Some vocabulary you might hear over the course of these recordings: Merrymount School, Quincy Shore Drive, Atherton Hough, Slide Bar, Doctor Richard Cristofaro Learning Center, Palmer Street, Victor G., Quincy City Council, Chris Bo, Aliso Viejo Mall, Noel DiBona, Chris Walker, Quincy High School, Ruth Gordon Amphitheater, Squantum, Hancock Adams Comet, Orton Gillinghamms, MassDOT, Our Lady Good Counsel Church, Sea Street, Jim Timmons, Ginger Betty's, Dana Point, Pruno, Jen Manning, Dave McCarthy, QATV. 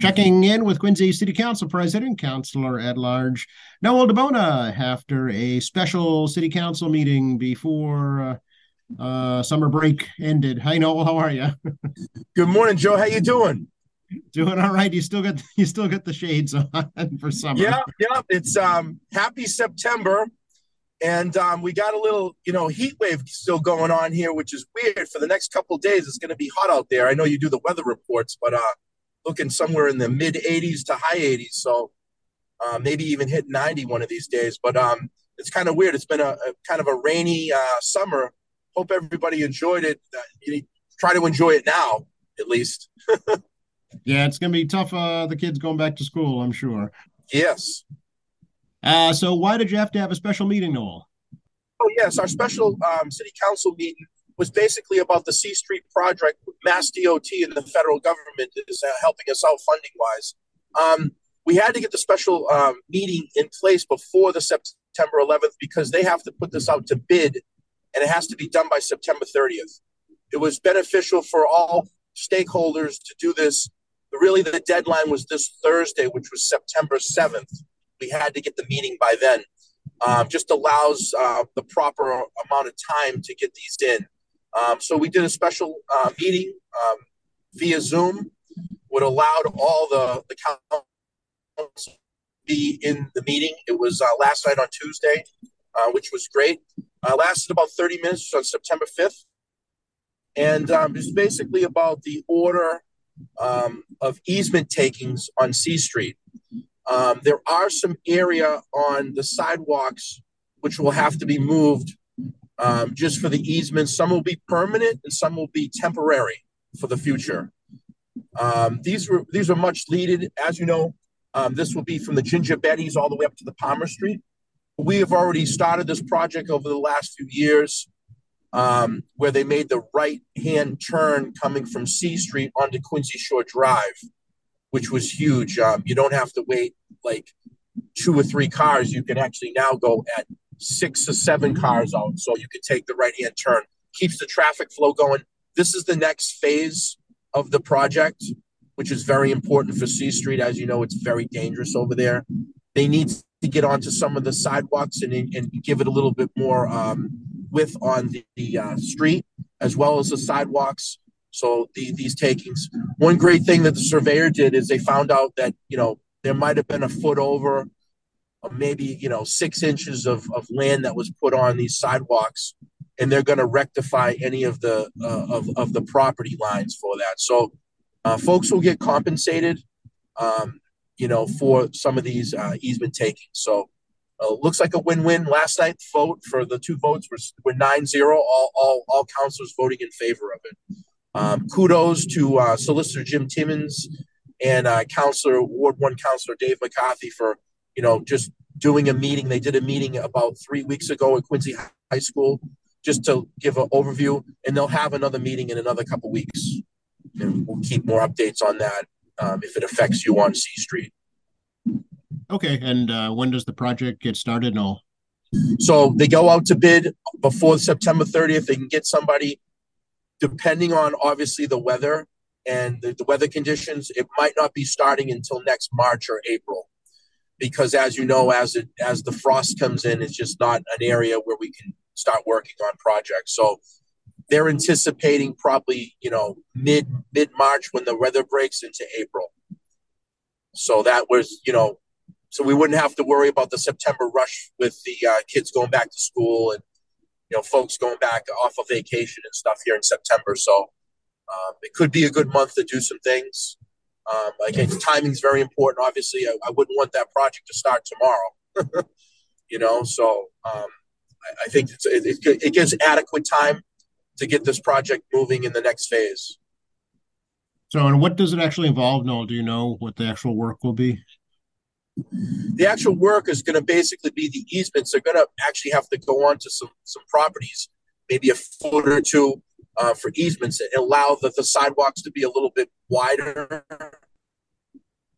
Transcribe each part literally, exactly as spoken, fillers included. Checking in with Quincy City Council President, Councilor at Large, Noel DiBona, after a special City Council meeting before uh, uh, summer break ended. Hi, Noel. How are you? Good morning, Joe. How you doing? Doing all right. You still got you still got the shades on for summer. Yeah, yeah. It's um, happy September, and um, we got a little you know heat wave still going on here, which is weird. For the next couple of days, it's going to be hot out there. I know you do the weather reports, but. Uh, looking somewhere in the mid eighties to high eighties, so uh, maybe even hit ninety one of these days. But um, it's kind of weird. It's been a, a kind of a rainy uh, summer. Hope everybody enjoyed it. Uh, you try to enjoy it now, at least. Yeah, it's going to be tough. Uh, the kids going back to school, I'm sure. Yes. Uh, so why did you have to have a special meeting, Noel? Oh, yes. Our special um, city council meeting was basically about the Sea Street project. MassDOT and the federal government is uh, helping us out funding-wise. Um, we had to get the special um, meeting in place before the September eleventh because they have to put this out to bid, and it has to be done by September thirtieth. It was beneficial for all stakeholders to do this. But really, the deadline was this Thursday, which was September seventh. We had to get the meeting by then. Um, just allows uh, the proper amount of time to get these in. Um, so we did a special uh, meeting um, via Zoom, would allowed all the, the councils to be in the meeting. It was uh, last night on Tuesday, uh, which was great. Uh, lasted about thirty minutes on September fifth. And um, it's basically about the order um, of easement takings on Sea Street. Um, there are some area on the sidewalks which will have to be moved Um, just for the easements. Some will be permanent and some will be temporary for the future. Um, these were these are much needed. As you know, um, this will be from the Ginger Betty's all the way up to the Palmer Street. We have already started this project over the last few years um, where they made the right-hand turn coming from Sea Street onto Quincy Shore Drive, which was huge. Um, you don't have to wait like two or three cars. You can actually now go at six or seven cars out, so you can take the right-hand turn. Keeps the traffic flow going. This is the next phase of the project, which is very important for Sea Street. As you know, it's very dangerous over there. They need to get onto some of the sidewalks and, and give it a little bit more um, width on the, the uh, street as well as the sidewalks. So the, these takings. One great thing that the surveyor did is they found out that, you know, there might have been a foot over maybe, you know, six inches of, of land that was put on these sidewalks, and they're going to rectify any of the uh, of, of the property lines for that. So uh, folks will get compensated, um, you know, for some of these uh, easement takings. So uh, looks like a win-win. Last night's vote for the two votes were, were nine zero, all, all, all councilors voting in favor of it. Um, kudos to uh, Solicitor Jim Timmons and uh, Councilor Ward one Councilor Dave McCarthy for You know, just doing a meeting. They did a meeting about three weeks ago at Quincy High School just to give an overview, and they'll have another meeting in another couple weeks. And we'll keep more updates on that um, if it affects you on Sea Street. Okay, and uh, when does the project get started? No. So they go out to bid before September thirtieth. They can get somebody, depending on, obviously, the weather and the, the weather conditions. It might not be starting until next March or April. Because as you know, as it as the frost comes in, it's just not an area where we can start working on projects. So they're anticipating probably, you know, mid mid March when the weather breaks into April. So that was, you know, so we wouldn't have to worry about the September rush with the uh, kids going back to school and, you know, folks going back off of vacation and stuff here in September. So um, it could be a good month to do some things. Um, again, timing is very important. Obviously, I, I wouldn't want that project to start tomorrow, you know, so um, I, I think it's, it, it, it gives adequate time to get this project moving in the next phase. So, and what does it actually involve, Noel? Do you know what the actual work will be? The actual work is going to basically be the easements. They're going to actually have to go on to some, some properties, maybe a foot or two uh, for easements, and allow the, the sidewalks to be a little bit wider.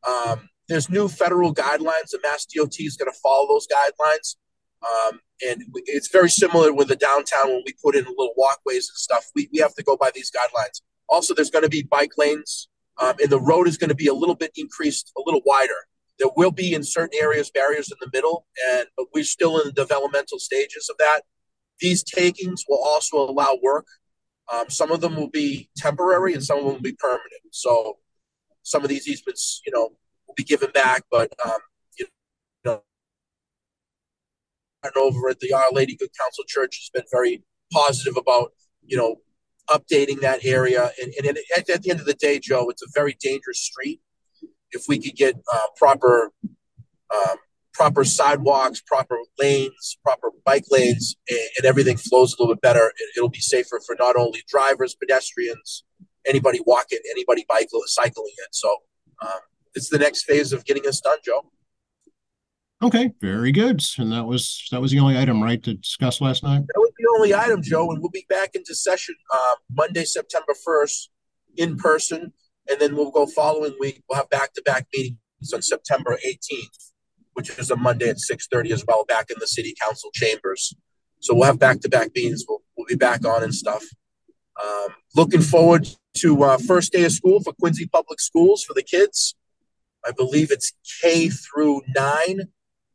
Um, there's new federal guidelines. The MassDOT is going to follow those guidelines. Um, and it's very similar with the downtown when we put in little walkways and stuff. We, we have to go by these guidelines. Also, there's going to be bike lanes um, and the road is going to be a little bit increased, a little wider. There will be in certain areas barriers in the middle, and but we're still in the developmental stages of that. These takings will also allow work. Um, some of them will be temporary and some of them will be permanent. So some of these easements, you know, will be given back, but um, you know, and over at the Our Lady Good Counsel Church has been very positive about, you know, updating that area. And, and at, at the end of the day, Joe, it's a very dangerous street. If we could get uh, proper, um, proper sidewalks, proper lanes, proper bike lanes, and, and everything flows a little bit better, it, it'll be safer for not only drivers, pedestrians, anybody walking, anybody bike, cycling it. So um, it's the next phase of getting us done, Joe. Okay, very good. And that was that was the only item, right, to discuss last night? That was the only item, Joe, and we'll be back into session uh, Monday, September first, in person, and then we'll go following week. We'll have back-to-back meetings on September eighteenth, which is a Monday at six thirty as well, back in the city council chambers. So we'll have back-to-back meetings. We'll, we'll be back on and stuff. Um, looking forward to uh, first day of school for Quincy Public Schools for the kids. I believe it's K through nine.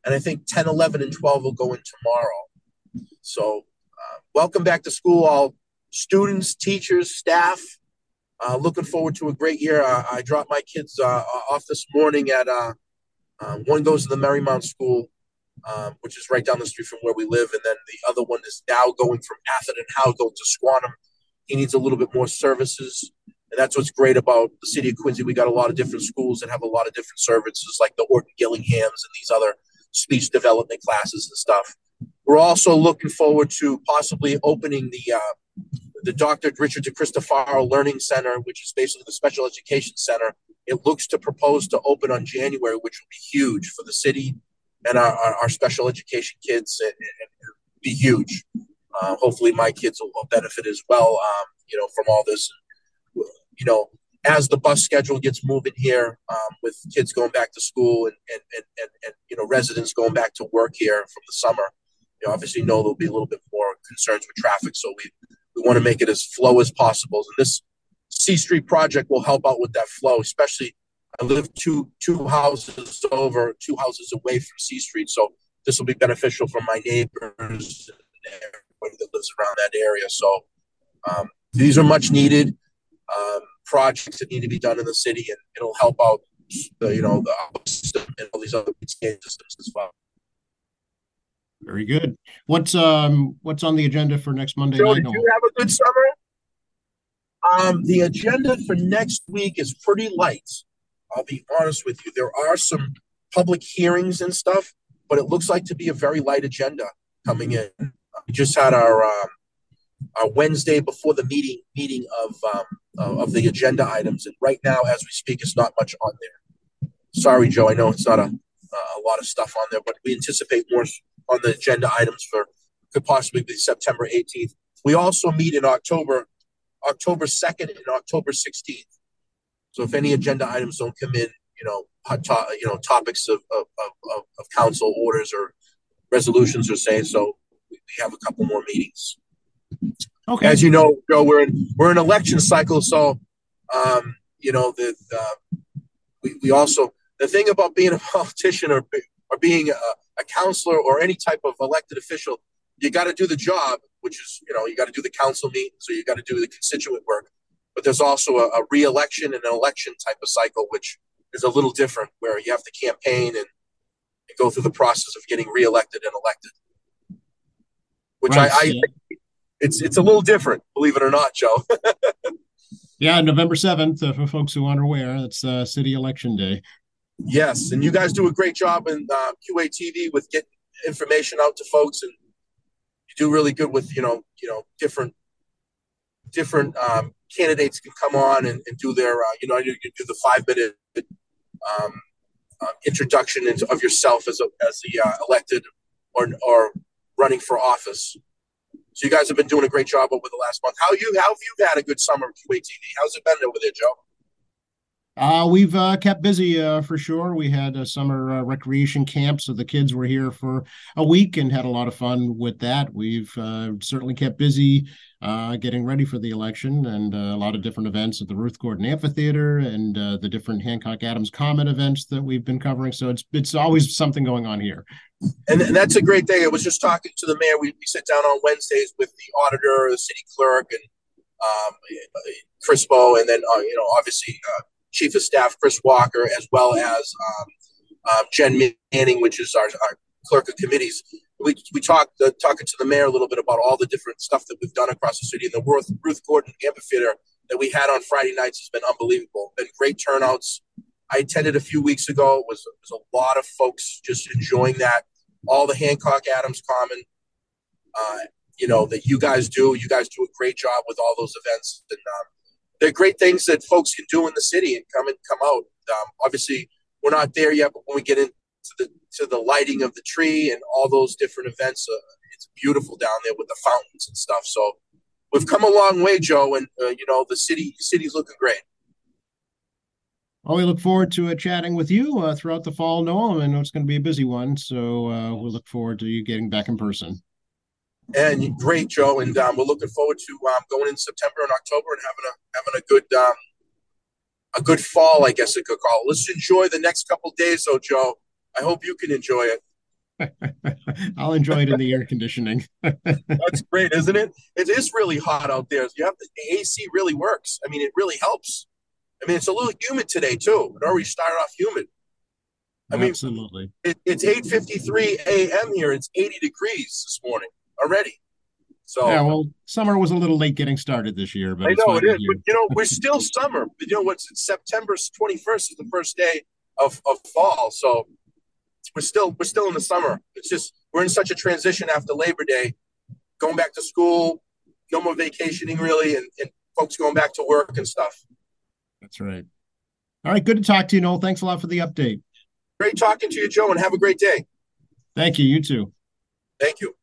And I think ten, eleven, and twelve will go in tomorrow. So uh, welcome back to school, all students, teachers, staff. Uh, looking forward to a great year. Uh, I dropped my kids uh, off this morning at uh, uh, one goes to the Merrymount School, um, which is right down the street from where we live. And then the other one is now going from Atherton Hough to Squantum. He needs a little bit more services. And that's what's great about the city of Quincy. We got a lot of different schools that have a lot of different services, like the Orton Gillinghamms and these other speech development classes and stuff. We're also looking forward to possibly opening the uh, the Doctor Richard Cristofaro Learning Center, which is basically the special education center. It looks to propose to open on January, which will be huge for the city and our, our, our special education kids. It, it, it'll be huge. Uh, hopefully my kids will benefit as well, um, you know, from all this. You know, as the bus schedule gets moving here, um, with kids going back to school and, and, and, and, and, you know, residents going back to work here from the summer, you know, obviously know there'll be a little bit more concerns with traffic. So we, we want to make it as flow as possible. And this Sea Street project will help out with that flow, especially I live two, two houses over, two houses away from Sea Street. So this will be beneficial for my neighbors and everybody that lives around that area. So um, these are much needed um, projects that need to be done in the city, and it'll help out the, you know, the system and all these other systems as well. Very good. What's um what's on the agenda for next Monday? Joe, did you have a good summer? Um, the agenda for next week is pretty light. I'll be honest with you. There are some public hearings and stuff, but it looks like to be a very light agenda coming in. We just had our um, our Wednesday before the meeting meeting of um, uh, of the agenda items, and right now as we speak, it's not much on there. Sorry, Joe. I know it's not a uh, a lot of stuff on there, but we anticipate more on the agenda items for could possibly be September eighteenth. We also meet in October, October second and October sixteenth. So if any agenda items don't come in, you know, hot to- you know, topics of of, of of council orders or resolutions or say, so we have a couple more meetings. Okay. As you know, Joe, we're in we're in election cycle, so um, you know the, the we we also the thing about being a politician or or being a, a counselor or any type of elected official, you got to do the job, which is you know you got to do the council meeting, so you got to do the constituent work. But there's also a, a re-election and an election type of cycle, which is a little different, where you have to campaign and, and go through the process of getting re-elected and elected, which right. I. I It's it's a little different, believe it or not, Joe. Yeah, November seventh, uh, for folks who aren't aware, that's uh, City Election Day. Yes, and you guys do a great job in uh, Q A T V with getting information out to folks, and you do really good with, you know, you know, different different um, candidates can come on and, and do their, uh, you know, you can do the five-minute um, uh, introduction into, of yourself as a, as the uh, elected or or running for office. So you guys have been doing a great job over the last month. How you? How have you had a good summer at Q A T V? How's it been over there, Joe? Uh, we've uh, kept busy uh, for sure. We had a summer uh, recreation camp, so the kids were here for a week and had a lot of fun with that. We've uh, certainly kept busy uh, getting ready for the election, and uh, a lot of different events at the Ruth Gordon Amphitheater and uh, the different Hancock Adams Comet events that we've been covering. So it's it's always something going on here. And, and that's a great thing. I was just talking to the mayor. We, we sit down on Wednesdays with the auditor, the city clerk, and um, Chris Bo, and then uh, you know obviously. Uh, Chief of Staff Chris Walker, as well as um, uh, Jen Manning, which is our, our clerk of committees. We we talked uh, talking to the mayor a little bit about all the different stuff that we've done across the city. And the Ruth, Ruth Gordon Amphitheater that we had on Friday nights has been unbelievable. Been great turnouts. I attended a few weeks ago. It was, it was a lot of folks just enjoying that. All the Hancock Adams Common, uh, you know, that you guys do. You guys do a great job with all those events. And um, they're great things that folks can do in the city and come and come out. Um, obviously, we're not there yet, but when we get into the to the lighting of the tree and all those different events, uh, it's beautiful down there with the fountains and stuff. So we've come a long way, Joe, and uh, you know the city the city's looking great. Well, we look forward to uh, chatting with you uh, throughout the fall, Noel. I know it's going to be a busy one, so uh, we'll look forward to you getting back in person. And great, Joe, and um, we're looking forward to um, going in September and October and having a having a good um, a good fall, I guess I could call it. Let's enjoy the next couple of days, though, Joe. I hope you can enjoy it. I'll enjoy it in the air conditioning. That's great, isn't it? It is really hot out there. You have to, the A C really works. I mean, it really helps. I mean, it's a little humid today too. It already started off humid. I mean, absolutely. It, it's eight fifty-three a.m. here. It's eighty degrees this morning already. So yeah, well, summer was a little late getting started this year, but I know it is. But you know, we're still summer. You know what's September twenty-first is the first day of, of fall. So we're still we're still in the summer. It's just we're in such a transition after Labor Day, going back to school, no more vacationing really, and, and folks going back to work and stuff. That's right. All right, good to talk to you, Noel. Thanks a lot for the update. Great talking to you, Joe, and have a great day. Thank you. You too. Thank you.